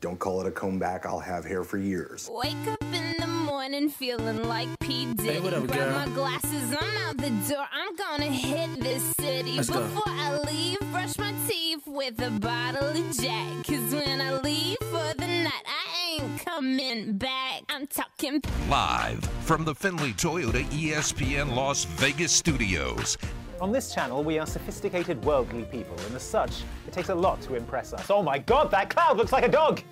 Don't call it a comeback. I'll have hair for years. Wake up in the morning feeling like P. Diddy. Hey, what up, girl? Grab my glasses, I'm out the door. I'm gonna hit this city. Let's go. Before I leave, brush my teeth with a bottle of Jack. Cause when I leave for the night, I ain't coming back. I'm talking. Live from the Finley Toyota ESPN Las Vegas Studios. On this channel, we are sophisticated, worldly people, and as such, it takes a lot to impress us. Oh my God, that cloud looks like a dog!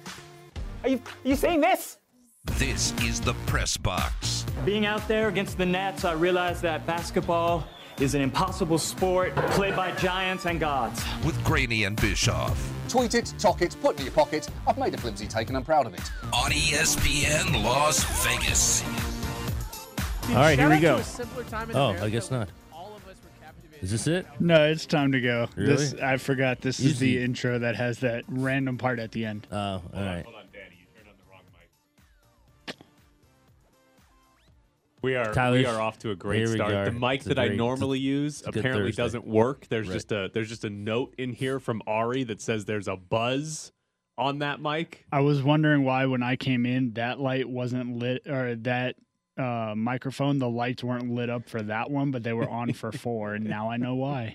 Are you seeing this? This is the press box. Being out there against the Nats, I realized that basketball is an impossible sport played by giants and gods. With Graney and Bischoff. Tweet it, talk it, put it in your pocket. I've made a flimsy take and I'm proud of it. On ESPN Las Vegas. All right, here we go. Oh, I guess not. Is this it? No, it's time to go. Really? I forgot this is the intro that has that random part at the end. Oh, all right. Hold on, Danny. You turned on the wrong mic. We are off to a great start. The mic that I normally use apparently doesn't work. There's just a note in here from Ari that says there's a buzz on that mic. I was wondering why when I came in that light wasn't lit, or that microphone, the lights weren't lit up for that one, but they were on for four, and now I know why.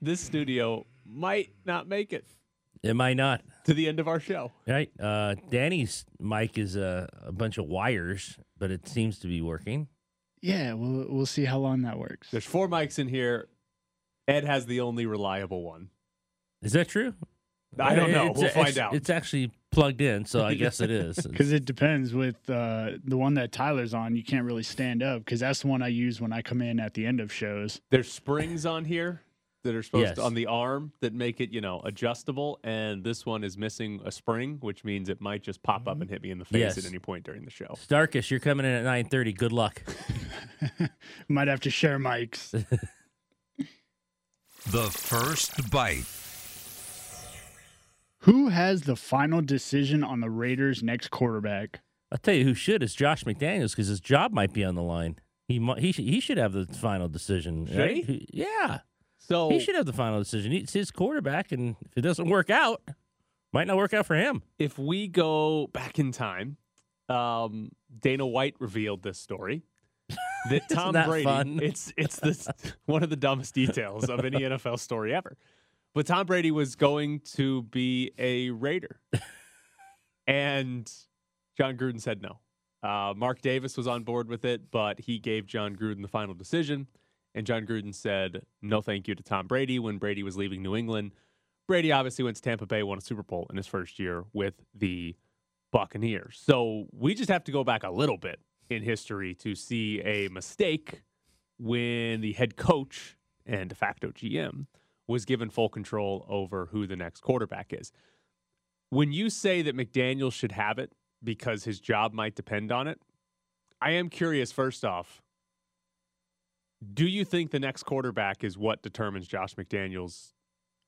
This studio might not make it. It might not. To the end of our show. Right. Danny's mic is a bunch of wires, but it seems to be working. Yeah, we'll see how long that works. There's four mics in here. Ed has the only reliable one. Is that true? I don't know. We'll find out. It's actually plugged in, so I guess it is. Because it depends with the one that Tyler's on. You can't really stand up because that's the one I use when I come in at the end of shows. There's springs on here that are supposed to, on the arm, that make it, you know, adjustable. And this one is missing a spring, which means it might just pop up and hit me in the face at any point during the show. Starkish, you're coming in at 9:30. Good luck. Might have to share mics. The first bite. Who has the final decision on the Raiders' next quarterback? I'll tell you who should. It's Josh McDaniels, because his job might be on the line. He should have the final decision. Should right? he? Yeah. So he should have the final decision. It's his quarterback, and if it doesn't work out, might not work out for him. If we go back in time, Dana White revealed this story. That Tom Brady. Fun? It's one of the dumbest details of any NFL story ever. But Tom Brady was going to be a Raider. And John Gruden said no. Mark Davis was on board with it, but he gave John Gruden the final decision. And John Gruden said no thank you to Tom Brady when Brady was leaving New England. Brady obviously went to Tampa Bay, won a Super Bowl in his first year with the Buccaneers. So we just have to go back a little bit in history to see a mistake when the head coach and de facto GM was given full control over who the next quarterback is. When you say that McDaniels should have it because his job might depend on it, I am curious, first off, do you think the next quarterback is what determines Josh McDaniels'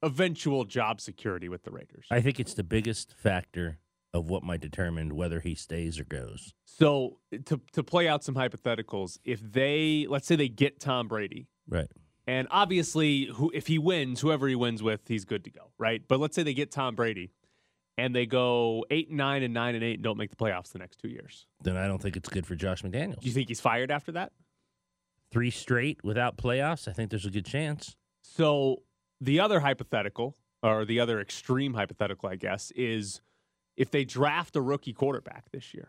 eventual job security with the Raiders? I think it's the biggest factor of what might determine whether he stays or goes. So to play out some hypotheticals, if they, let's say they get Tom Brady. Right. And obviously, if he wins, whoever he wins with, he's good to go, right? But let's say they get Tom Brady, and they go 8-9 and 9-8 and don't make the playoffs the next 2 years. Then I don't think it's good for Josh McDaniels. Do you think he's fired after that? 3 straight without playoffs? I think there's a good chance. So the other hypothetical, or the other extreme hypothetical, I guess, is if they draft a rookie quarterback this year.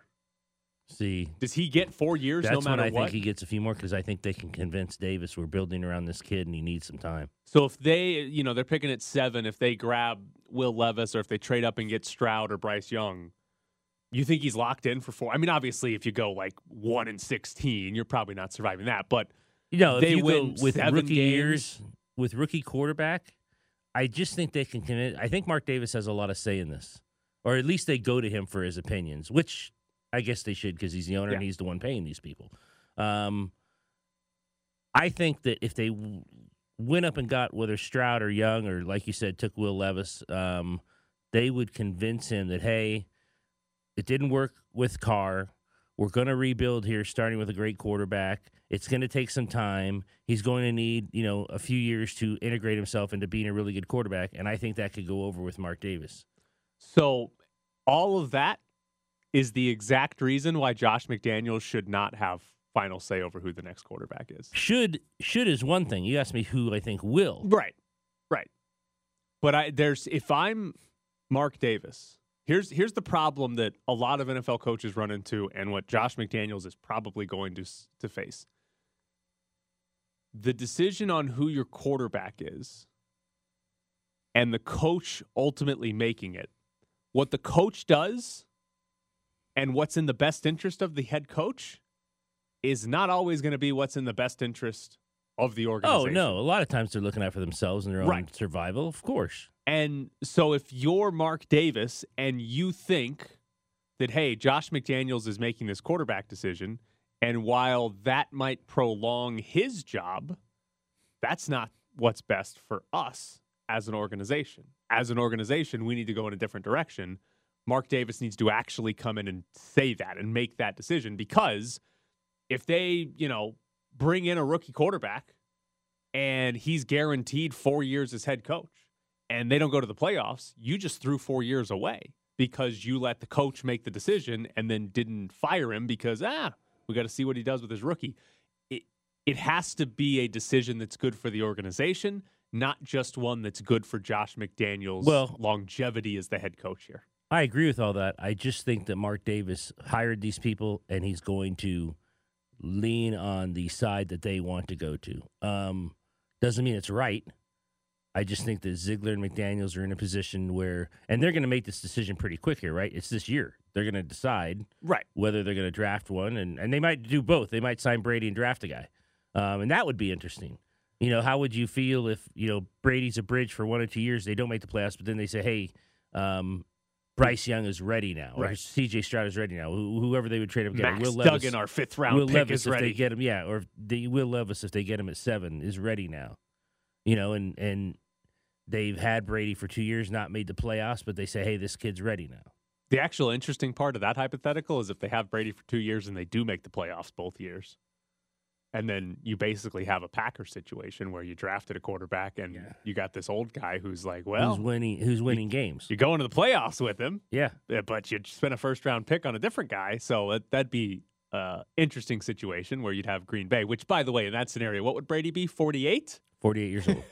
See, does he get 4 years no matter what? I think he gets a few more, because I think they can convince Davis we're building around this kid and he needs some time. So if they, you know, they're picking at 7, if they grab Will Levis or if they trade up and get Stroud or Bryce Young, you think he's locked in for 4? I mean, obviously, if you go like 1-16, you're probably not surviving that. But you know, if they win with rookie years with rookie quarterback, I just think they can convince. I think Mark Davis has a lot of say in this, or at least they go to him for his opinions, which I guess they should, because he's the owner and he's the one paying these people. I think that if they went up and got whether Stroud or Young or, like you said, took Will Levis, they would convince him that, hey, it didn't work with Carr. We're going to rebuild here, starting with a great quarterback. It's going to take some time. He's going to need, you know, a few years to integrate himself into being a really good quarterback, and I think that could go over with Mark Davis. So All of that is the exact reason why Josh McDaniels should not have final say over who the next quarterback is. Should is one thing. You asked me who I think will. Right. But if I'm Mark Davis, here's the problem that a lot of NFL coaches run into and what Josh McDaniels is probably going to face. The decision on who your quarterback is and the coach ultimately making it, what the coach does and what's in the best interest of the head coach is not always going to be what's in the best interest of the organization. Oh, no. A lot of times they're looking out for themselves and their own survival, of course. And so if you're Mark Davis and you think that, hey, Josh McDaniels is making this quarterback decision, and while that might prolong his job, that's not what's best for us as an organization. As an organization, we need to go in a different direction. Mark Davis needs to actually come in and say that and make that decision, because if they, bring in a rookie quarterback and he's guaranteed 4 years as head coach and they don't go to the playoffs, you just threw 4 years away because you let the coach make the decision and then didn't fire him because, we got to see what he does with his rookie. It has to be a decision that's good for the organization, not just one that's good for Josh McDaniels' longevity as the head coach here. I agree with all that. I just think that Mark Davis hired these people, and he's going to lean on the side that they want to go to. Doesn't mean it's right. I just think that Ziegler and McDaniels are in a position where, and they're going to make this decision pretty quick here, right? It's this year. They're going to decide whether they're going to draft one, and they might do both. They might sign Brady and draft a guy, and that would be interesting. How would you feel if, Brady's a bridge for 1 or 2 years, they don't make the playoffs, but then they say, hey, Bryce Young is ready now, or CJ Stroud is ready now. Whoever they would trade him, Max Will Levis, Duggan, our fifth-round pick, is ready. They get him, or Will Levis, if they get him at 7, is ready now. And they've had Brady for 2 years, not made the playoffs, but they say, hey, this kid's ready now. The actual interesting part of that hypothetical is if they have Brady for 2 years and they do make the playoffs both years, and then you basically have a Packers situation where you drafted a quarterback and you got this old guy who's like, who's winning games. You go into the playoffs with him, but you spent a first-round pick on a different guy, so that'd be an interesting situation where you'd have Green Bay, which, by the way, in that scenario, what would Brady be, 48? 48 years old.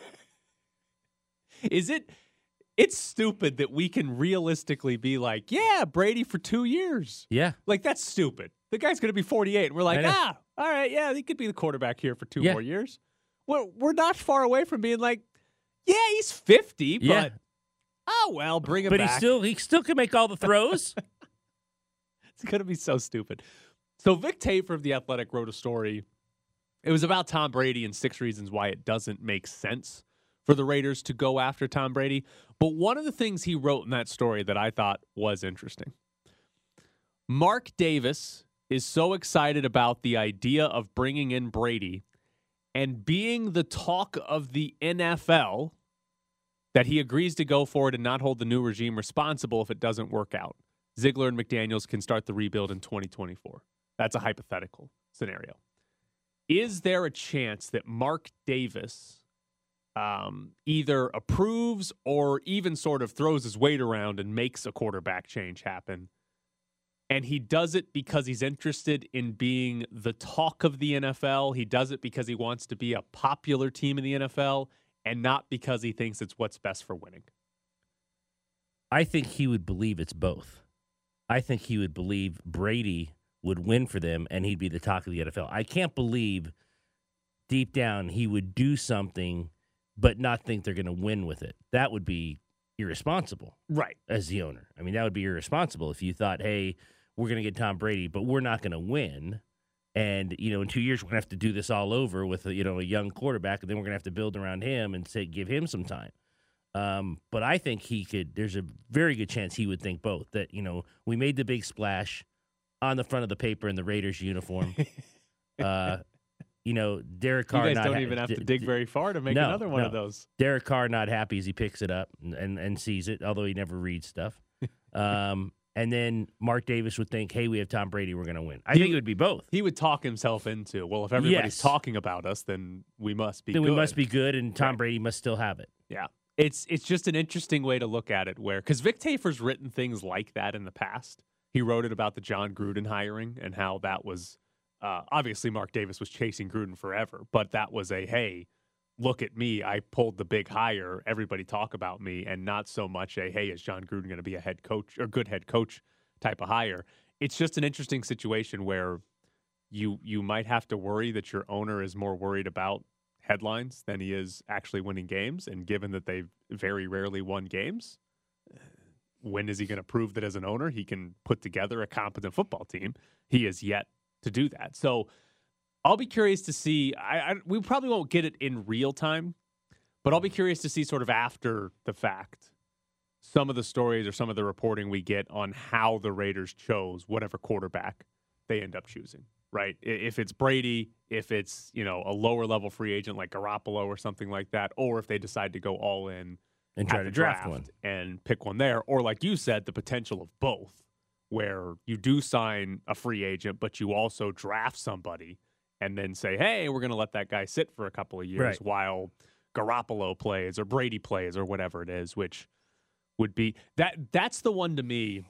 It's stupid that we can realistically be like, Brady for 2 years. Yeah. Like, that's stupid. The guy's going to be 48. And we're like, all right, he could be the quarterback here for 2 more years. We're not far away from being like, he's 50, but bring him back. But he still can make all the throws. It's going to be so stupid. So Vic Tafer of The Athletic wrote a story. It was about Tom Brady and 6 reasons why it doesn't make sense for the Raiders to go after Tom Brady. But one of the things he wrote in that story that I thought was interesting, Mark Davis is so excited about the idea of bringing in Brady and being the talk of the NFL that he agrees to go for it and not hold the new regime responsible if it doesn't work out. Ziegler and McDaniels can start the rebuild in 2024. That's a hypothetical scenario. Is there a chance that Mark Davis either approves or even sort of throws his weight around and makes a quarterback change happen? And he does it because he's interested in being the talk of the NFL. He does it because he wants to be a popular team in the NFL and not because he thinks it's what's best for winning. I think he would believe it's both. I think he would believe Brady would win for them and he'd be the talk of the NFL. I can't believe deep down he would do something but not think they're going to win with it. That would be irresponsible. Right. As the owner. I mean, that would be irresponsible if you thought, hey, we're going to get Tom Brady, but we're not going to win. And, in 2 years, we're going to have to do this all over with, a young quarterback, and then we're going to have to build around him and give him some time. But I think there's a very good chance he would think both, that, we made the big splash on the front of the paper in the Raiders uniform. Derek Carr. You guys don't even have to dig very far to make another one of those. Derek Carr not happy as he picks it up and sees it, although he never reads stuff. And then Mark Davis would think, hey, we have Tom Brady, we're going to win. I think it would be both. He would talk himself into, if everybody's talking about us, then we must be good. Then we must be good, and Tom Brady must still have it. Yeah. It's just an interesting way to look at it, where, because Vic Tafer's written things like that in the past. He wrote it about the John Gruden hiring and how that was, obviously Mark Davis was chasing Gruden forever, but that was a, hey, look at me, I pulled the big hire, everybody talk about me, and not so much a, hey, is John Gruden going to be a head coach or good head coach type of hire. It's just an interesting situation where you might have to worry that your owner is more worried about headlines than he is actually winning games. And given that they've very rarely won games, when is he going to prove that as an owner he can put together a competent football team? He is yet to do that. So I'll be curious to see. We probably won't get it in real time, but I'll be curious to see sort of after the fact some of the stories or some of the reporting we get on how the Raiders chose whatever quarterback they end up choosing, right? If it's Brady, if it's, you know, a lower level free agent like Garoppolo or something like that, or if they decide to go all in and try to draft one and pick one there, or like you said, the potential of both, where you do sign a free agent, but you also draft somebody and then say, hey, we're going to let that guy sit for a couple of years while Garoppolo plays or Brady plays or whatever it is, which would be that. That's the one to me.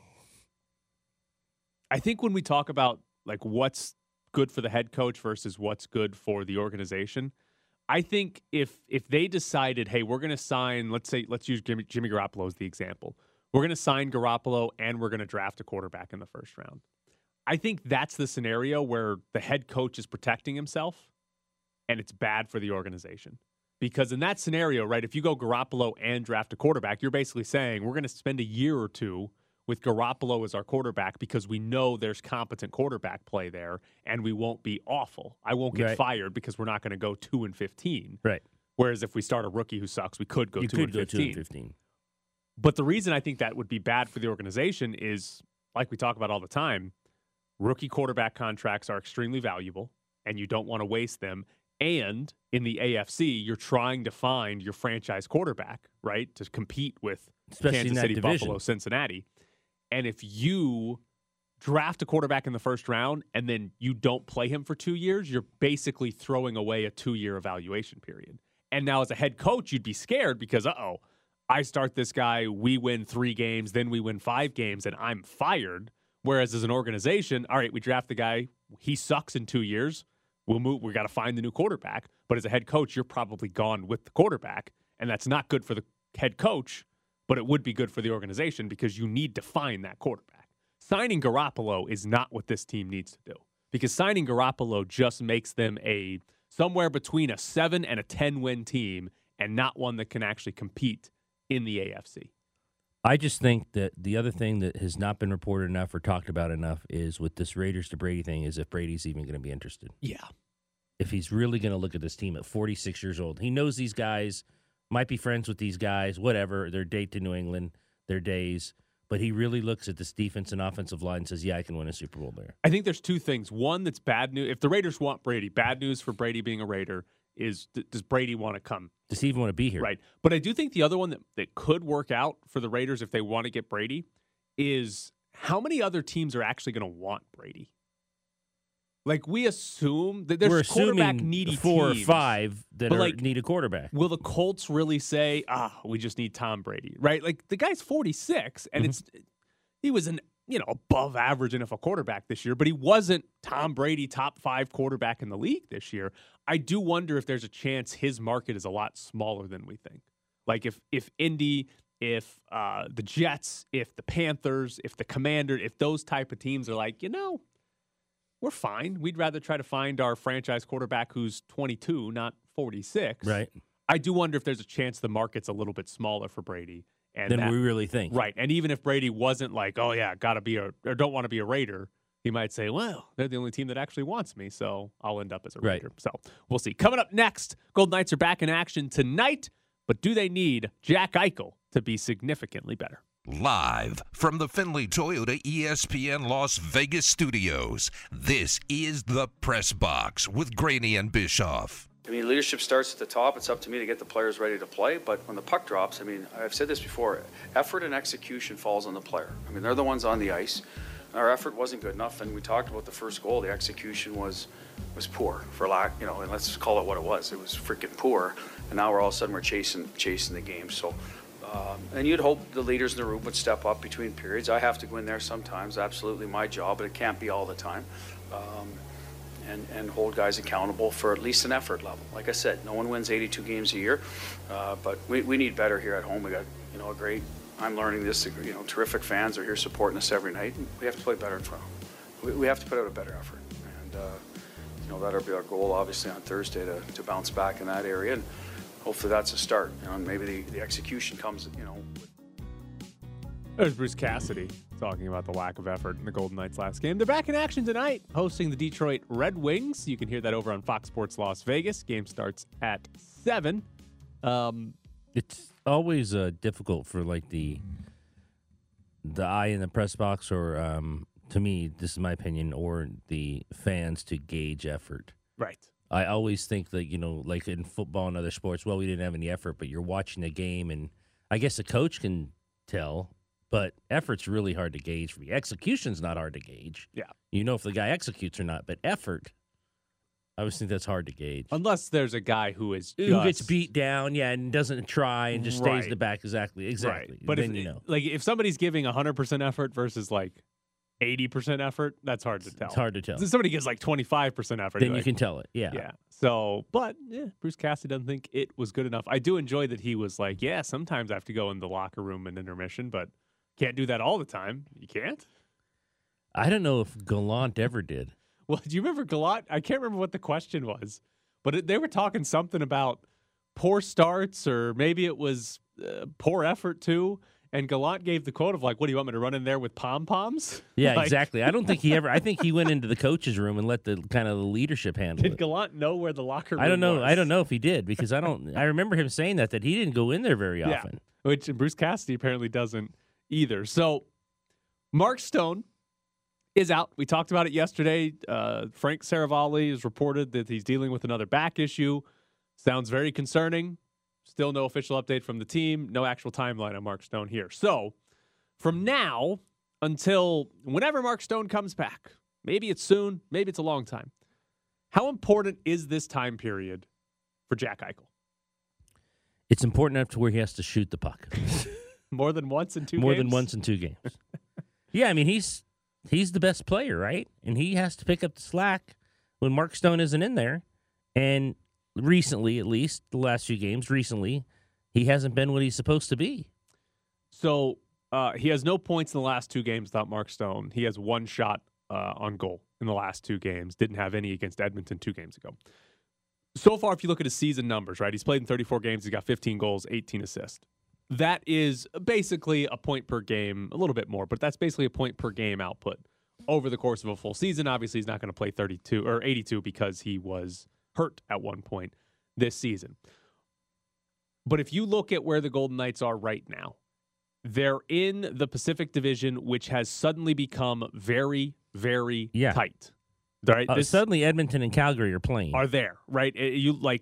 I think when we talk about like what's good for the head coach versus what's good for the organization, I think if they decided, hey, we're going to sign, let's use Jimmy Garoppolo as the example. We're going to sign Garoppolo and we're going to draft a quarterback in the first round. I think that's the scenario where the head coach is protecting himself and it's bad for the organization. Because in that scenario, right, if you go Garoppolo and draft a quarterback, you're basically saying we're going to spend a year or two with Garoppolo as our quarterback because we know there's competent quarterback play there and we won't be awful. I won't get fired because we're not going to go 2-15. Right. Whereas if we start a rookie who sucks, we could go 2-15. But the reason I think that would be bad for the organization is, like we talk about all the time, rookie quarterback contracts are extremely valuable and you don't want to waste them. And in the AFC, you're trying to find your franchise quarterback, right, to compete with Kansas City, Buffalo, Cincinnati. And if you draft a quarterback in the first round and then you don't play him for 2 years, you're basically throwing away a 2-year evaluation period. And now as a head coach, you'd be scared because, I start this guy, we win 3 games, then we win 5 games, and I'm fired. Whereas as an organization, all right, we draft the guy, he sucks in 2 years, we'll move, we got to find the new quarterback. But as a head coach, you're probably gone with the quarterback, and that's not good for the head coach, but it would be good for the organization because you need to find that quarterback. Signing Garoppolo is not what this team needs to do, because signing Garoppolo just makes them a somewhere between a 7 and a 10-win team and not one that can actually compete in the AFC. I just think that the other thing that has not been reported enough or talked about enough is with this Raiders to Brady thing is if Brady's even going to be interested. Yeah. If he's really going to look at this team at 46 years old. He knows these guys, might be friends with these guys, whatever, their date to New England, their days. But he really looks at this defense and offensive line and says, yeah, I can win a Super Bowl there. I think there's 2 things. One, that's bad news. If the Raiders want Brady, bad news for Brady being a Raider is does Brady want to come? Does he even want to be here? Right. But I do think the other one that could work out for the Raiders if they want to get Brady is how many other teams are actually going to want Brady? Like, we assume that there's quarterback-needy teams. 4 or 5 that need a quarterback. Will the Colts really say, we just need Tom Brady, right? Like, the guy's 46, and he was an above-average NFL quarterback this year, but he wasn't Tom Brady, top 5 quarterback in the league this year. I do wonder if there's a chance his market is a lot smaller than we think. Like, if Indy, if the Jets, if the Panthers, if the Commanders, if those type of teams are like, we're fine. We'd rather try to find our franchise quarterback who's 22, not 46. Right. I do wonder if there's a chance the market's a little bit smaller for Brady. Than we really think. Right. And even if Brady wasn't like, don't want to be a Raider, he might say, well, they're the only team that actually wants me, so I'll end up as a Raider. Right. So we'll see. Coming up next, Golden Knights are back in action tonight, but do they need Jack Eichel to be significantly better? Live from the Finley Toyota ESPN Las Vegas Studios, this is The Press Box with Graney and Bischoff. I mean, leadership starts at the top. It's up to me to get the players ready to play. But when the puck drops, I mean, I've said this before, effort and execution falls on the player. I mean, they're the ones on the ice. Our effort wasn't good enough, and we talked about the first goal. The execution was poor, for lack, and let's call it what it was. It was freaking poor. and now we're all of a sudden we're chasing the game. So, and you'd hope the leaders in the room would step up between periods. I have to go in there sometimes, absolutely my job, but it can't be all the time. And hold guys accountable for at least an effort level. Like I said, no one wins 82 games a year, but we need better here at home. We got, you know, a great, I'm learning this, you know, terrific fans are here supporting us every night. We have to play better in front of them. We have to put out a better effort. And, you know, that'll be our goal, obviously, on Thursday to bounce back in that area. And hopefully that's a start. You know, and maybe the execution comes, you know. There's Bruce Cassidy talking about the lack of effort in the Golden Knights last game. They're back in action tonight, hosting the Detroit Red Wings. You can hear that over on Fox Sports Las Vegas. Game starts at 7. It's always difficult for, like, the eye in the press box, or to me, this is my opinion, or the fans to gauge effort. Right. I always think that, you know, like in football and other sports, well, we didn't have any effort, but you're watching the game, and I guess the coach can tell. But effort's really hard to gauge for me. Execution's not hard to gauge. Yeah. You know if the guy executes or not, but effort, I always think that's hard to gauge. Unless there's a guy who is just... who gets beat down, yeah, and doesn't try and just stays in the back. Exactly. Right. But then, if, you know. Like, if somebody's giving 100% effort versus, like, 80% effort, that's hard to tell. It's hard to tell. If somebody gives, like, 25% effort. Then you can tell it, yeah. Yeah. So, but yeah, Bruce Cassidy doesn't think it was good enough. I do enjoy that he was like, yeah, sometimes I have to go in the locker room in intermission, but... can't do that all the time. You can't? I don't know if Gallant ever did. Well, do you remember Gallant? I can't remember what the question was, but they were talking something about poor starts, or maybe it was poor effort too. And Gallant gave the quote of, like, what do you want me to run in there with pom-poms? Yeah, like, exactly. I don't think he ever, I think he went into the coach's room and let the kind of the leadership handle it. Did Gallant know where the locker room was? I don't know. I don't know if he did, because I remember him saying that he didn't go in there very often. Which Bruce Cassidy apparently doesn't either. So Mark Stone is out. We talked about it yesterday. Frank Saravalli has reported that he's dealing with another back issue. Sounds very concerning. Still no official update from the team. No actual timeline on Mark Stone here. So from now until whenever Mark Stone comes back, maybe it's soon, maybe it's a long time. How important is this time period for Jack Eichel? It's important enough to where he has to shoot the puck. More than once in two games? More than once in two games. Yeah, I mean, he's the best player, right? And he has to pick up the slack when Mark Stone isn't in there. And recently, at least, the last few games, he hasn't been what he's supposed to be. So he has no points in the last two games without Mark Stone. He has one shot on goal in the last two games. Didn't have any against Edmonton 2 games ago. So far, if you look at his season numbers, right, he's played in 34 games. He's got 15 goals, 18 assists. That is basically a point per game, a little bit more, but that's basically a point per game output over the course of a full season. Obviously, he's not going to play 32 or 82 because he was hurt at one point this season. But if you look at where the Golden Knights are right now, they're in the Pacific Division, which has suddenly become very, very tight. Right? Suddenly Edmonton and Calgary are there, right?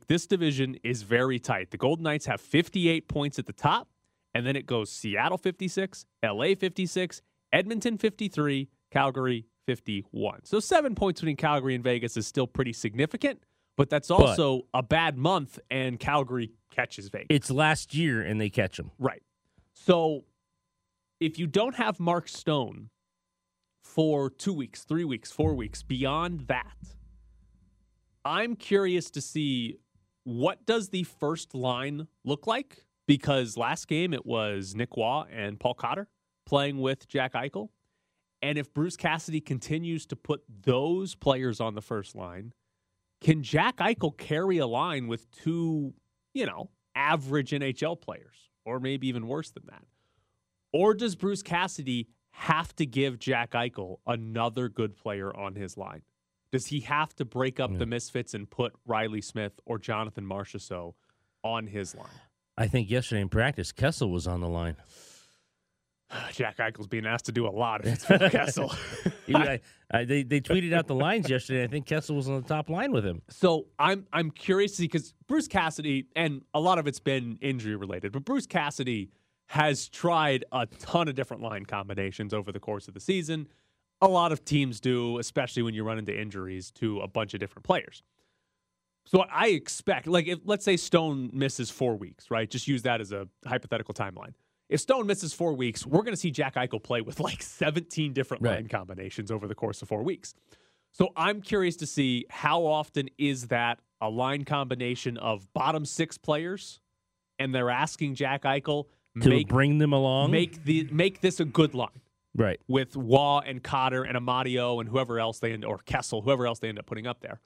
This division is very tight. The Golden Knights have 58 points at the top. And then it goes Seattle 56, LA 56, Edmonton 53, Calgary 51. So 7 points between Calgary and Vegas is still pretty significant, but that's also a bad month, and Calgary catches Vegas. It's last year, and they catch them. Right. So if you don't have Mark Stone for 2 weeks, 3 weeks, 4 weeks, beyond that, I'm curious to see, what does the first line look like? Because last game, it was Nick Waugh and Paul Cotter playing with Jack Eichel. And if Bruce Cassidy continues to put those players on the first line, can Jack Eichel carry a line with two, you know, average NHL players, or maybe even worse than that? Or does Bruce Cassidy have to give Jack Eichel another good player on his line? Does he have to break up the misfits and put Riley Smith or Jonathan Marchessault on his line? I think yesterday in practice, Kessel was on the line. Jack Eichel's being asked to do a lot if it's for Kessel. They tweeted out the lines yesterday. I think Kessel was on the top line with him. So I'm curious to see, because Bruce Cassidy, and a lot of it's been injury related, but Bruce Cassidy has tried a ton of different line combinations over the course of the season. A lot of teams do, especially when you run into injuries to a bunch of different players. So I expect, like, if, let's say Stone misses 4 weeks, right? Just use that as a hypothetical timeline. If Stone misses 4 weeks, we're going to see Jack Eichel play with like 17 different line combinations over the course of 4 weeks. So I'm curious to see how often is that a line combination of bottom six players, and they're asking Jack Eichel to bring them along, make this a good line, right? With Waugh and Cotter and Amadio and whoever else they end, or Kessel, whoever else they end up putting up there,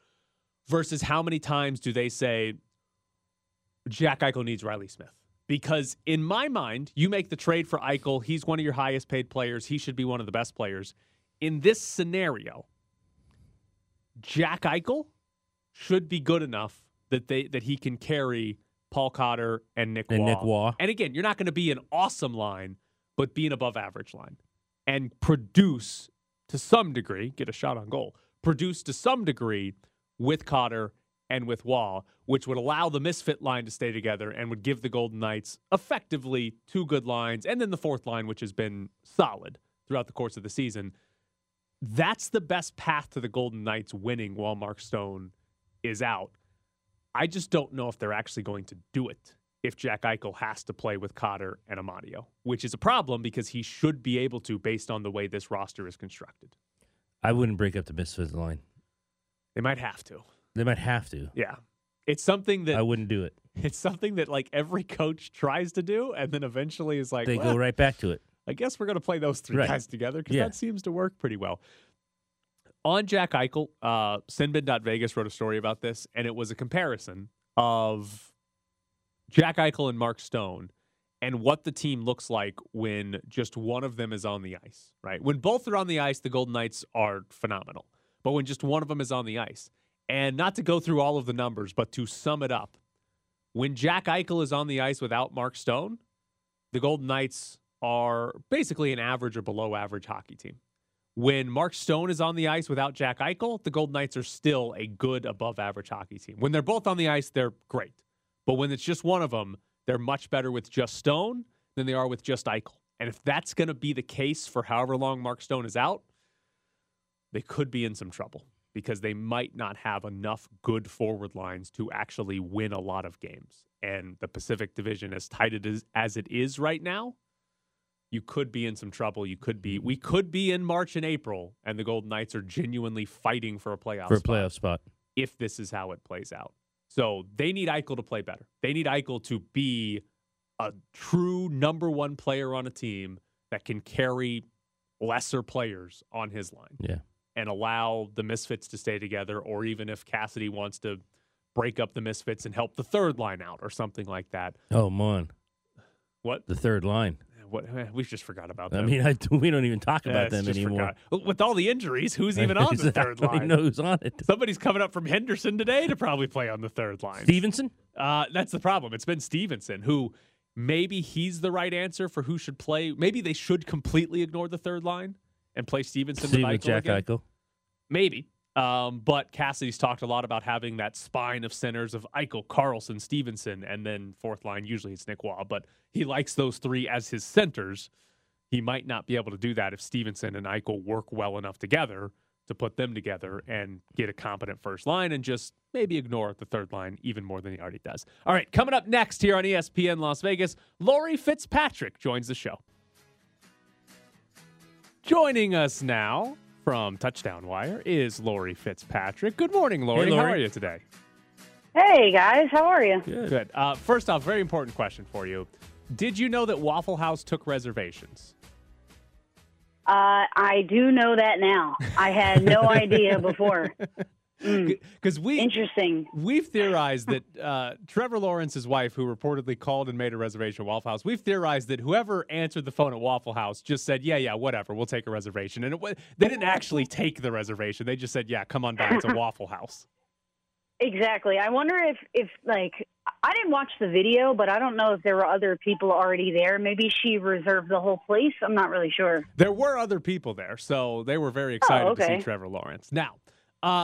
versus how many times do they say Jack Eichel needs Riley Smith? Because in my mind, you make the trade for Eichel. He's one of your highest paid players. He should be one of the best players. In this scenario, Jack Eichel should be good enough that he can carry Paul Cotter and Nick Waugh. And again, you're not going to be an awesome line, but be an above average line and produce to some degree, get a shot on goal, produce to some degree with Cotter and with Waugh, which would allow the misfit line to stay together and would give the Golden Knights effectively two good lines, and then the fourth line, which has been solid throughout the course of the season. That's the best path to the Golden Knights winning while Mark Stone is out. I just don't know if they're actually going to do it if Jack Eichel has to play with Cotter and Amadio, which is a problem because he should be able to based on the way this roster is constructed. I wouldn't break up the misfit line. They might have to. Yeah. It's something that... I wouldn't do it. It's something that like every coach tries to do and then eventually is like... They go right back to it. I guess we're going to play those three guys together because that seems to work pretty well. On Jack Eichel, Sinbin.Vegas wrote a story about this, and it was a comparison of Jack Eichel and Mark Stone and what the team looks like when just one of them is on the ice, right? When both are on the ice, the Golden Knights are phenomenal. But when just one of them is on the ice, and not to go through all of the numbers, but to sum it up, when Jack Eichel is on the ice without Mark Stone, the Golden Knights are basically an average or below average hockey team. When Mark Stone is on the ice without Jack Eichel, the Golden Knights are still a good above-average hockey team. When they're both on the ice, they're great. But when it's just one of them, they're much better with just Stone than they are with just Eichel. And if that's going to be the case for however long Mark Stone is out, they could be in some trouble because they might not have enough good forward lines to actually win a lot of games. And the Pacific Division, as tight as it is right now, you could be in some trouble. We could be in March and April, and the Golden Knights are genuinely fighting for a playoff spot if this is how it plays out. So they need Eichel to play better. They need Eichel to be a true number one player on a team that can carry lesser players on his line and allow the misfits to stay together, or even if Cassidy wants to break up the misfits and help the third line out or something like that. Oh, man. What? The third line. We've just forgot about them. I mean, we don't even talk about them anymore. Forgot. With all the injuries, who's even on the third line? I don't even know who's on it. Somebody's coming up from Henderson today to probably play on the third line. Stephenson? That's the problem. It's been Stephenson, who maybe he's the right answer for who should play. Maybe they should completely ignore the third line and play Stephenson to Eichel Jack again. Eichel? Maybe. But Cassidy's talked a lot about having that spine of centers of Eichel, Carlson, Stevenson, and then fourth line, usually it's Nick Waugh, but he likes those three as his centers. He might not be able to do that if Stevenson and Eichel work well enough together to put them together and get a competent first line and just maybe ignore the third line even more than he already does. All right, coming up next here on ESPN Las Vegas, Laurie Fitzpatrick joins the show. Joining us now from Touchdown Wire is Laurie Fitzpatrick. Good morning, Laurie. Hey, Laurie. How are you today? Hey, guys. How are you? Good. First off, very important question for you. Did you know that Waffle House took reservations? I do know that now. I had no idea before. Because we've theorized that Trevor Lawrence's wife, who reportedly called and made a reservation at Waffle House, we've theorized that whoever answered the phone at Waffle House just said, yeah, whatever, we'll take a reservation. And they didn't actually take the reservation. They just said, yeah, come on down. It's a Waffle House. Exactly. I wonder if I didn't watch the video, but I don't know if there were other people already there. Maybe she reserved the whole place. I'm not really sure. There were other people there, so they were very excited to see Trevor Lawrence. Now,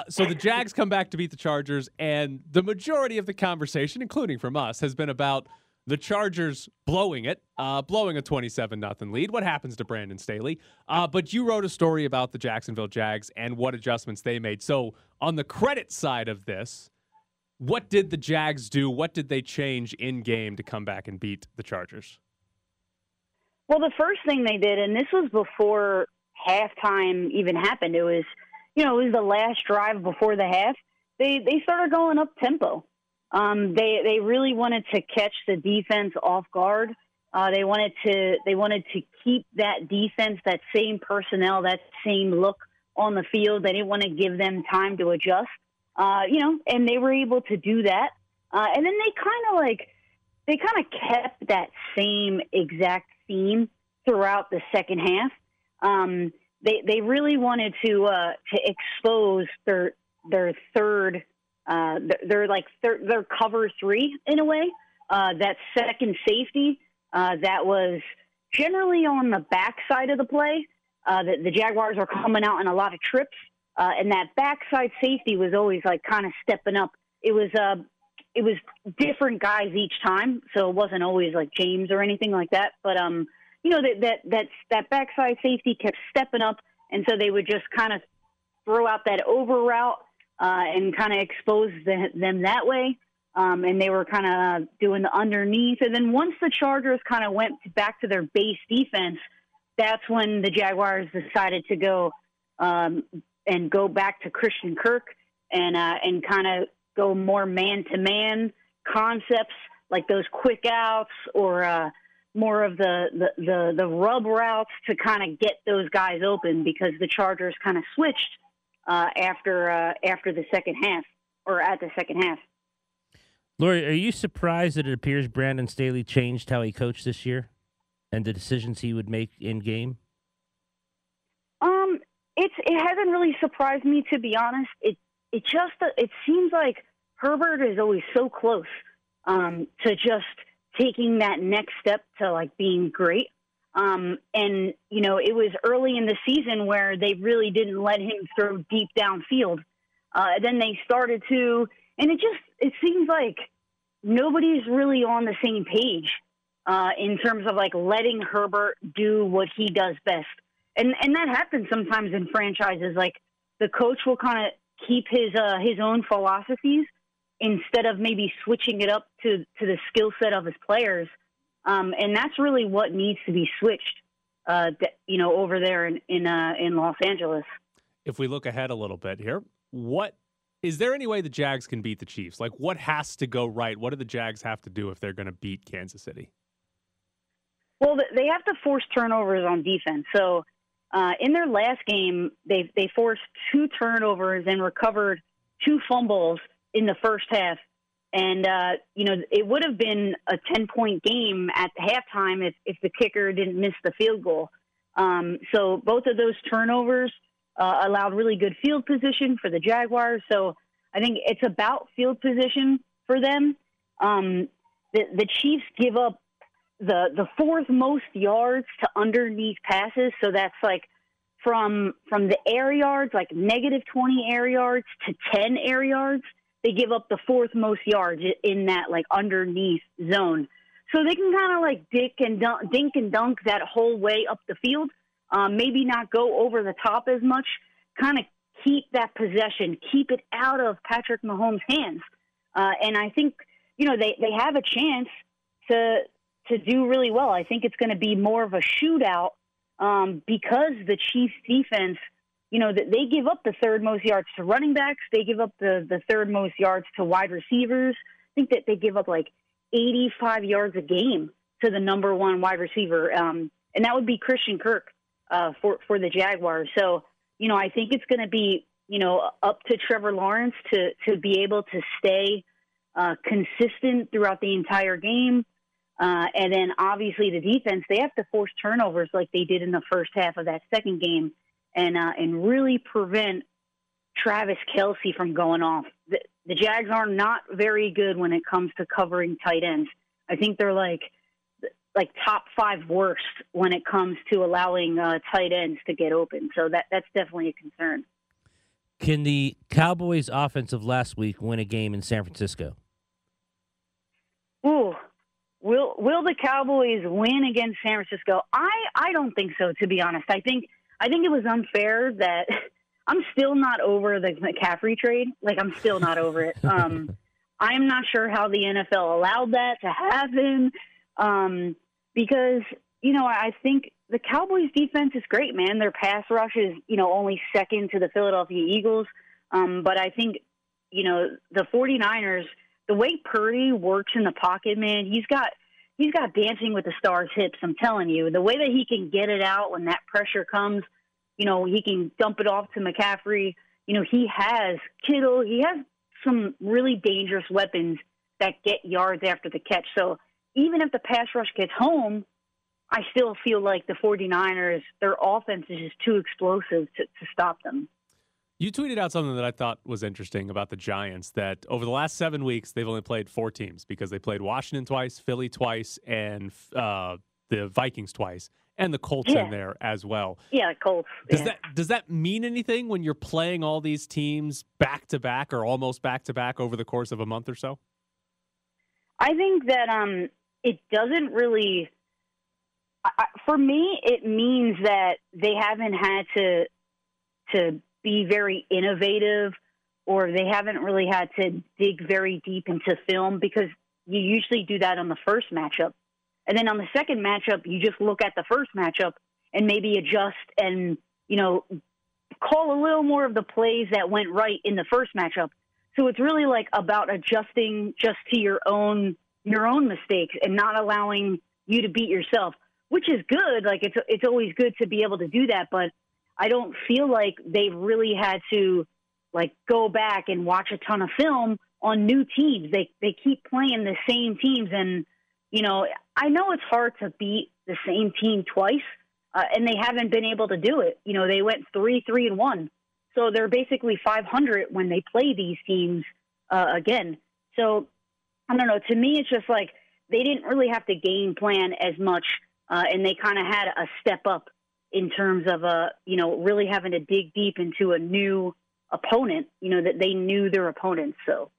so the Jags come back to beat the Chargers, and the majority of the conversation, including from us, has been about the Chargers blowing a 27-0 lead. What happens to Brandon Staley? But you wrote a story about the Jacksonville Jags and what adjustments they made. So on the credit side of this, What did the Jags do? What did they change in game to come back and beat the Chargers? Well, the first thing they did, and this was before halftime even happened, it was, you know, it was the last drive before the half. They started going up tempo. They really wanted to catch the defense off guard. They wanted to keep that defense, that same personnel, that same look on the field. They didn't want to give them time to adjust. And they were able to do that. And then they kind of kept that same exact theme throughout the second half. They really wanted to expose their cover three in a way. That second safety that was generally on the backside of the play. The Jaguars are coming out in a lot of trips. And that backside safety was always like kind of stepping up. It was different guys each time, so it wasn't always like James or anything like that. But that backside safety kept stepping up, and so they would just kind of throw out that over route and kind of expose them that way. And they were kind of doing the underneath. And then once the Chargers kind of went back to their base defense, that's when the Jaguars decided to go. And go back to Christian Kirk and kind of go more man-to-man concepts like those quick outs or more of the rub routes to kind of get those guys open because the Chargers kind of switched after the second half or at the second half. Laurie, are you surprised that it appears Brandon Staley changed how he coached this year and the decisions he would make in game? It hasn't really surprised me, to be honest. It seems like Herbert is always so close to just taking that next step to like being great. And you know, it was early in the season where they really didn't let him throw deep downfield. Then they started to, and it seems like nobody's really on the same page in terms of like letting Herbert do what he does best. And that happens sometimes in franchises. Like the coach will kind of keep his own philosophies instead of maybe switching it up to the skill set of his players. And that's really what needs to be switched, over there in Los Angeles. If we look ahead a little bit here, is there any way the Jags can beat the Chiefs? Like, what has to go right? What do the Jags have to do if they're going to beat Kansas City? Well, they have to force turnovers on defense. So. In their last game, they forced 2 turnovers and recovered 2 fumbles in the first half. And, it would have been a 10-point game at halftime if the kicker didn't miss the field goal. So both of those turnovers allowed really good field position for the Jaguars. So I think it's about field position for them. The Chiefs give up the fourth most yards to underneath passes. So that's like from the air yards, like negative 20 air yards to 10 air yards, they give up the fourth most yards in that like underneath zone. So they can kind of like dink and dunk that whole way up the field. Maybe not go over the top as much, kind of keep that possession, keep it out of Patrick Mahomes' hands. And I think, they have a chance to do really well. I think it's going to be more of a shootout because the Chiefs defense, they give up the third most yards to running backs. They give up the third most yards to wide receivers. I think that they give up like 85 yards a game to the number one wide receiver. And that would be Christian Kirk for the Jaguars. So, I think it's going to be, up to Trevor Lawrence to be able to stay consistent throughout the entire game. And then obviously the defense, they have to force turnovers like they did in the first half of that second game and really prevent Travis Kelce from going off. The Jags are not very good when it comes to covering tight ends. I think they're like top 5 worst when it comes to allowing tight ends to get open. So that's definitely a concern. Can the Cowboys offense of last week win a game in San Francisco? Ooh. Will the Cowboys win against San Francisco? I don't think so, to be honest. I think it was unfair that I'm still not over the McCaffrey trade. Like, I'm still not over it. I'm not sure how the NFL allowed that to happen because, you know, I think the Cowboys' defense is great, man. Their pass rush is, you know, only second to the Philadelphia Eagles. But I think, you know, the 49ers, the way Purdy works in the pocket, man, he's got dancing with the stars hips, I'm telling you. The way that he can get it out when that pressure comes, you know, he can dump it off to McCaffrey. You know, he has Kittle. He has some really dangerous weapons that get yards after the catch. So even if the pass rush gets home, I still feel like the 49ers, their offense is just too explosive to stop them. You tweeted out something that I thought was interesting about the Giants, that over the last 7 weeks, they've only played four teams because they played Washington twice, Philly twice, and the Vikings twice, and the Colts in there as well. Yeah, Colts. Does that mean anything when you're playing all these teams back-to-back or almost back-to-back over the course of a month or so? I think that it doesn't really... for me, it means that they haven't had to be very innovative, or they haven't really had to dig very deep into film, because you usually do that on the first matchup. And then on the second matchup, you just look at the first matchup and maybe adjust and, you know, call a little more of the plays that went right in the first matchup. So it's really like about adjusting just to your own mistakes and not allowing you to beat yourself, which is good. Like it's always good to be able to do that, but I don't feel like they've really had to, like, go back and watch a ton of film on new teams. They keep playing the same teams, and, you know it's hard to beat the same team twice, and they haven't been able to do it. You know, they went 3-3-1, so they're basically 500 when they play these teams again. So I don't know. To me, it's just like they didn't really have to game plan as much, and they kind of had a step up in terms of, you know, really having to dig deep into a new opponent, you know, that they knew their opponents. So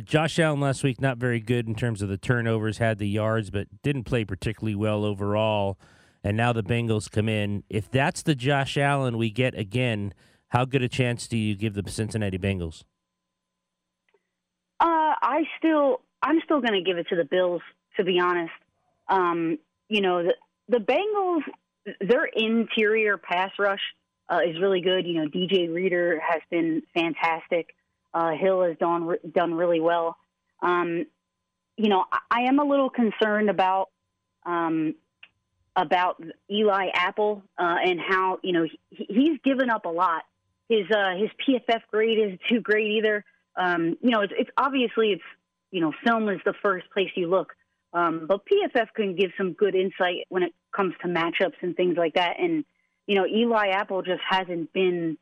Josh Allen last week, not very good in terms of the turnovers, had the yards, but didn't play particularly well overall. And now the Bengals come in. If that's the Josh Allen we get again, how good a chance do you give the Cincinnati Bengals? I'm still going to give it to the Bills, to be honest. You know, the Bengals, their interior pass rush is really good. You know, DJ Reader has been fantastic. Hill has done really well. You know, I am a little concerned about Eli Apple and how, you know, he's given up a lot. His PFF grade isn't too great either. You know, it's obviously you know, film is the first place you look. But PFF can give some good insight when it comes to matchups and things like that. And, you know, Eli Apple just hasn't been,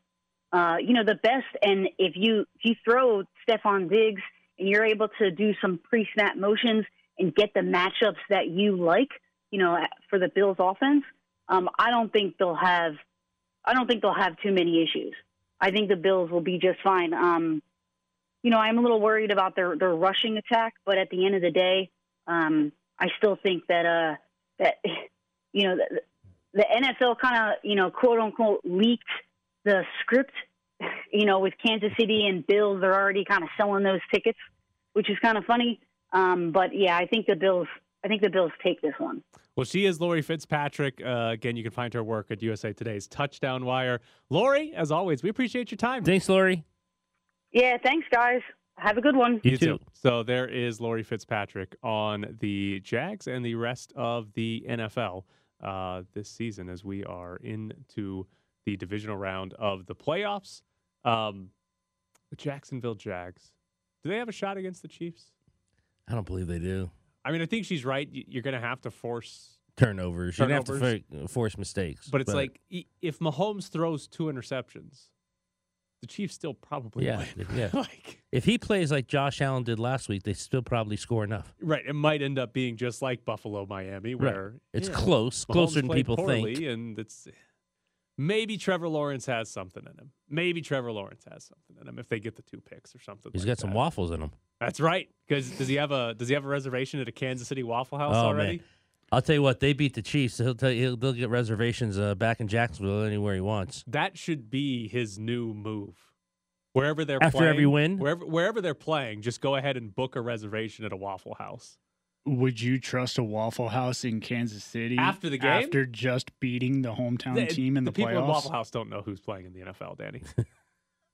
you know, the best. And if you throw Stephon Diggs and you're able to do some pre-snap motions and get the matchups that you like, you know, for the Bills offense, I don't think they'll have too many issues. I think the Bills will be just fine. You know, I'm a little worried about their rushing attack, but at the end of the day, I still think that you know, the NFL kind of, you know, quote unquote leaked the script. You know, with Kansas City and Bills, they're already kind of selling those tickets, which is kind of funny. But yeah, I think the Bills take this one. Well, she is Laurie Fitzpatrick. Again, you can find her work at USA Today's Touchdown Wire. Laurie, as always, we appreciate your time. Thanks, Laurie. Yeah, thanks, guys. Have a good one. You too. So there is Laurie Fitzpatrick on the Jags and the rest of the NFL this season as we are into the divisional round of the playoffs. The Jacksonville Jags, do they have a shot against the Chiefs? I don't believe they do. I mean, I think she's right. You're going to have to force turnovers. You're going to have to force mistakes. But it's like if Mahomes throws two interceptions, the Chiefs still probably win. Yeah. Like, if he plays like Josh Allen did last week, they still probably score enough. Right. It might end up being just like Buffalo, Miami, where it's close, closer than people think. And it's maybe Trevor Lawrence has something in him. If they get the two picks or something. He's got some waffles in him. That's right. Because does he have a reservation at a Kansas City Waffle House already? Man. I'll tell you what, they beat the Chiefs. He'll tell you they'll get reservations back in Jacksonville anywhere he wants. That should be his new move. Wherever they're after playing, every win, wherever they're playing, just go ahead and book a reservation at a Waffle House. Would you trust a Waffle House in Kansas City after the game? After just beating the hometown team in the playoffs? The people at Waffle House don't know who's playing in the NFL, Danny.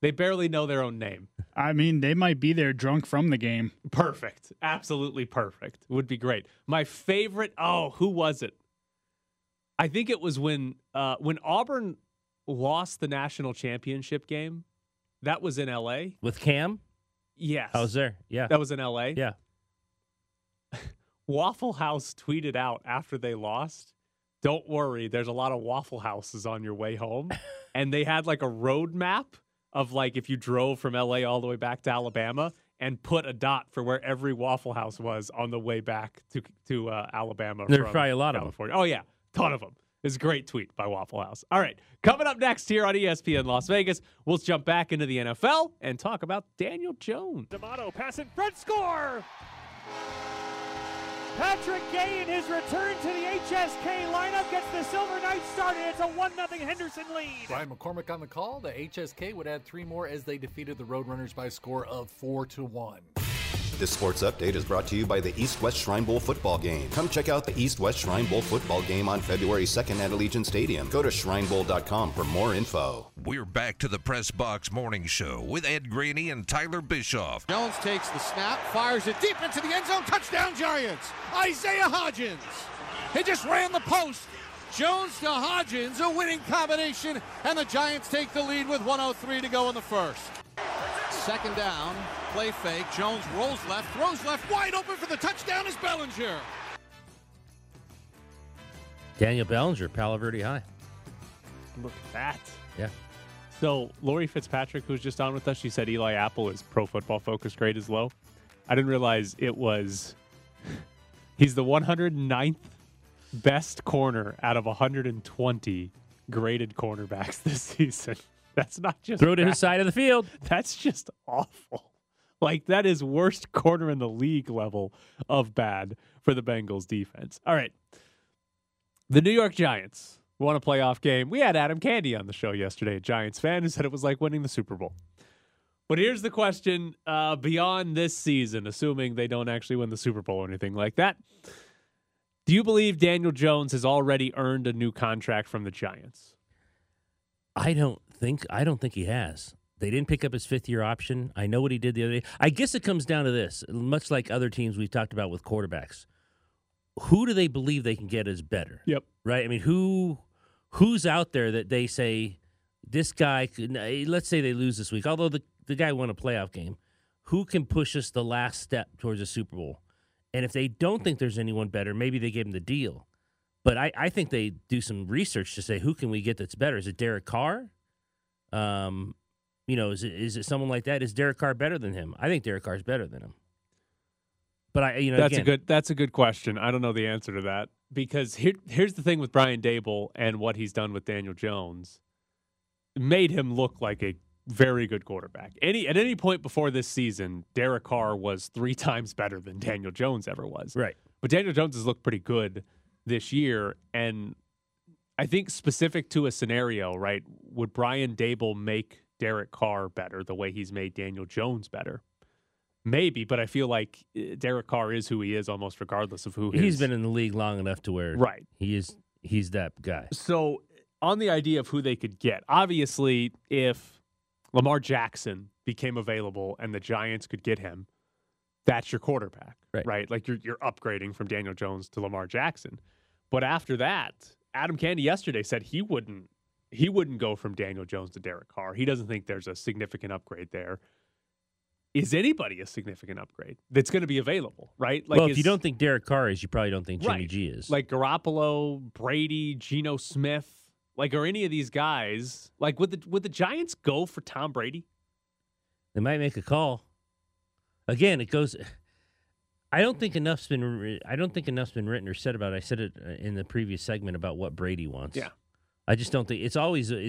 They barely know their own name. I mean, they might be there drunk from the game. Perfect. Absolutely perfect. Would be great. My favorite, who was it? I think it was when Auburn lost the national championship game. That was in LA. With Cam? Yes. I was there. Yeah. That was in LA? Yeah. Waffle House tweeted out after they lost, "Don't worry, there's a lot of Waffle Houses on your way home." And they had like a road map of like if you drove from LA all the way back to Alabama and put a dot for where every Waffle House was on the way back to Alabama. There's probably a lot California. Of them. Oh, yeah. Ton of them. It's a great tweet by Waffle House. All right, coming up next here on ESPN Las Vegas, we'll jump back into the NFL and talk about Daniel Jones. D'Amato, pass in front, score! Patrick Gay in his return to the HSK lineup gets the Silver Knights started. It's a 1-0 Henderson lead. Brian McCormick on the call. The HSK would add three more as they defeated the Roadrunners by a score of 4-1. This sports update is brought to you by the East-West Shrine Bowl football game. Come check out the East-West Shrine Bowl football game on February 2nd at Allegiant Stadium. Go to shrinebowl.com for more info. We're back to the Press Box Morning Show with Ed Graney and Tyler Bischoff. Jones takes the snap, fires it deep into the end zone. Touchdown, Giants! Isaiah Hodgins! He just ran the post. Jones to Hodgins, a winning combination, and the Giants take the lead with 1:03 to go in the first. Second down, play fake, Jones rolls left, throws left, wide open for the touchdown is Bellinger. Daniel Bellinger, Palo Verde High. Look at that. Yeah. So, Laurie Fitzpatrick, who's just on with us, she said Eli Apple is Pro Football Focus grade is low. I didn't realize it was... He's the 109th best corner out of 120 graded cornerbacks this season. That's not just throw to his side of the field. That's just awful. Like, that is worst corner in the league level of bad for the Bengals defense. All right. The New York Giants won a playoff game. We had Adam Candy on the show yesterday, a Giants fan, who said it was like winning the Super Bowl. But here's the question beyond this season, assuming they don't actually win the Super Bowl or anything like that. Do you believe Daniel Jones has already earned a new contract from the Giants? I don't think he has. They didn't pick up his fifth-year option. I know what he did the other day. I guess it comes down to this, much like other teams we've talked about with quarterbacks. Who do they believe they can get is better? Yep. Right? I mean, who's out there that they say, this guy, let's say they lose this week, although the guy won a playoff game, who can push us the last step towards a Super Bowl? And if they don't think there's anyone better, maybe they gave him the deal. But I think they do some research to say, who can we get that's better? Is it Derek Carr? Is it someone like that? Is Derek Carr better than him? I think Derek Carr's better than him. But that's a good question. I don't know the answer to that because here's the thing with Brian Daboll and what he's done with Daniel Jones. It made him look like a very good quarterback. At any point before this season, Derek Carr was 3 times better than Daniel Jones ever was. Right. But Daniel Jones has looked pretty good this year, and I think specific to a scenario, right? Would Brian Daboll make Derek Carr better the way he's made Daniel Jones better? Maybe, but I feel like Derek Carr is who he is almost regardless of who he is. He's been in the league long enough to where right. He's that guy. So on the idea of who they could get, obviously if Lamar Jackson became available and the Giants could get him, that's your quarterback, right? Like you're upgrading from Daniel Jones to Lamar Jackson. But after that, Adam Candy yesterday said he wouldn't go from Daniel Jones to Derek Carr. He doesn't think there's a significant upgrade there. Is anybody a significant upgrade that's going to be available, right? Like, well, if you don't think Derek Carr is, you probably don't think Jimmy G is. Like Garoppolo, Brady, Geno Smith, like are any of these guys, like would the Giants go for Tom Brady? They might make a call. Again, it goes... I don't think enough's been written or said about it. I said it in the previous segment about what Brady wants. Yeah, I just don't think it's always this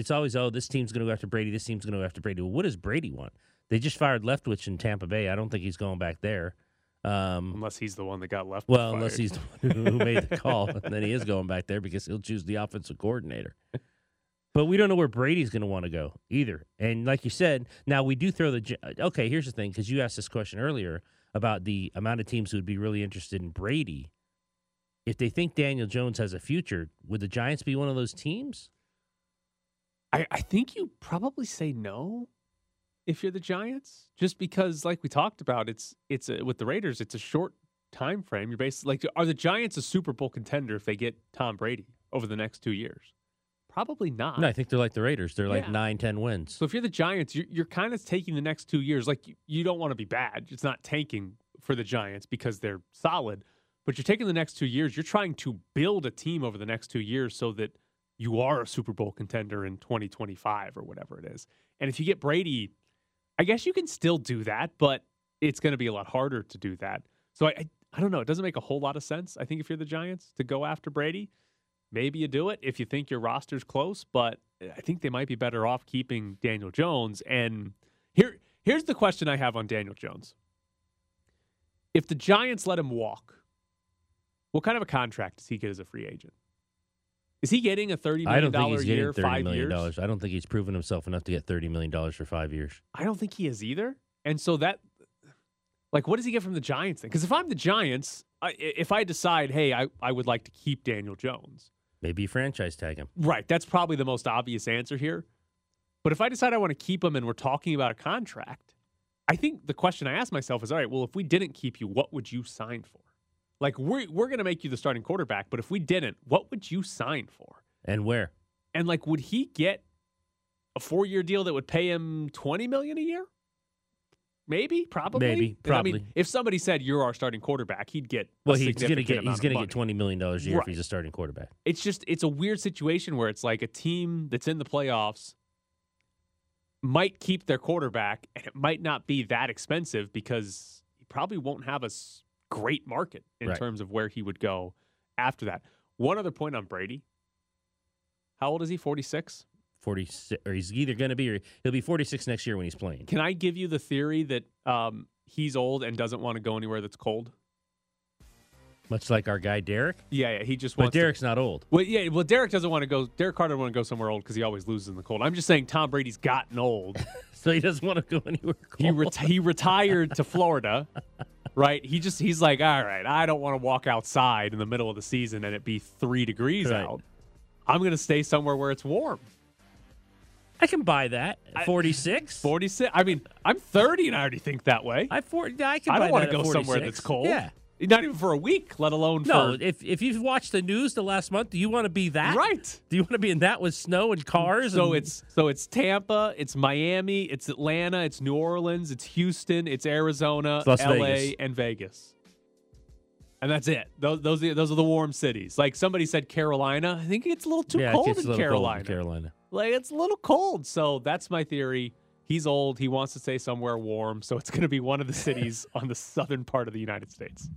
team's going to go after Brady. This team's going to go after Brady. Well, what does Brady want? They just fired Leftwich in Tampa Bay. I don't think he's going back there. Unless he's the one that got Leftwich. Well, unless he's the one who made the call, and then he is going back there because he'll choose the offensive coordinator. But we don't know where Brady's going to want to go either. And like you said, now we do throw the – okay, here's the thing, because you asked this question earlier about the amount of teams who would be really interested in Brady. If they think Daniel Jones has a future, would the Giants be one of those teams? I think you probably say no if you're the Giants, just because, like we talked about, it's a, with the Raiders, it's a short time frame. You're basically like, are the Giants a Super Bowl contender if they get Tom Brady over the next 2 years? Probably not. No, I think they're like the Raiders. They're like 9-10 wins. So if you're the Giants, you're kind of taking the next 2 years. Like, you don't want to be bad. It's not tanking for the Giants because they're solid. But you're taking the next 2 years. You're trying to build a team over the next 2 years so that you are a Super Bowl contender in 2025 or whatever it is. And if you get Brady, I guess you can still do that, but it's going to be a lot harder to do that. So I don't know. It doesn't make a whole lot of sense, I think, if you're the Giants, to go after Brady. Maybe you do it if you think your roster's close, but I think they might be better off keeping Daniel Jones. And here's the question I have on Daniel Jones. If the Giants let him walk, what kind of a contract does he get as a free agent? Is he getting a $30 million a year, 5 years? I don't think he's proven himself enough to get $30 million for 5 years. I don't think he is either. And so that, like, what does he get from the Giants then? Because if I'm the Giants, if I decide, hey, I would like to keep Daniel Jones. Maybe franchise tag him. Right. That's probably the most obvious answer here. But if I decide I want to keep him and we're talking about a contract, I think the question I ask myself is, all right, well, if we didn't keep you, what would you sign for? Like, we're going to make you the starting quarterback, but if we didn't, what would you sign for? And where? And, like, would he get a 4-year deal that would pay him $20 million a year? Maybe, probably. Maybe, probably. I mean, if somebody said you're our starting quarterback, he'd get he's going to get $20 million a year if he's a starting quarterback. It's just a weird situation where it's like a team that's in the playoffs might keep their quarterback, and it might not be that expensive because he probably won't have a great market in terms of where he would go after that. One other point on Brady: how old is he? 46. 46, or he's either going to be, or he'll be 46 next year when he's playing. Can I give you the theory that he's old and doesn't want to go anywhere that's cold? Much like our guy Derek? Yeah, he just wants. But Derek's not old. Well, yeah, Derek doesn't want to go. Derek Carr doesn't want to go somewhere old because he always loses in the cold. I'm just saying Tom Brady's gotten old. So he doesn't want to go anywhere cold. He retired to Florida, right? He's like, all right, I don't want to walk outside in the middle of the season and it be 3 degrees out. I'm going to stay somewhere where it's warm. I can buy that. 46? 46. I mean, I'm 30 and I already think that way. I can buy that. I don't want to go somewhere that's cold. Yeah. Not even for a week, let alone for... No, if you've watched the news the last month, do you want to be that? Right. Do you want to be in that with snow and cars? So it's Tampa, it's Miami, it's Atlanta, it's New Orleans, it's Houston, it's Arizona, it's LA, Vegas. And Vegas. And that's it. Those are the warm cities. Like somebody said Carolina. I think it's a little too cold in Carolina. Like, it's a little cold. So that's my theory. He's old. He wants to stay somewhere warm. So it's going to be one of the cities on the southern part of the United States.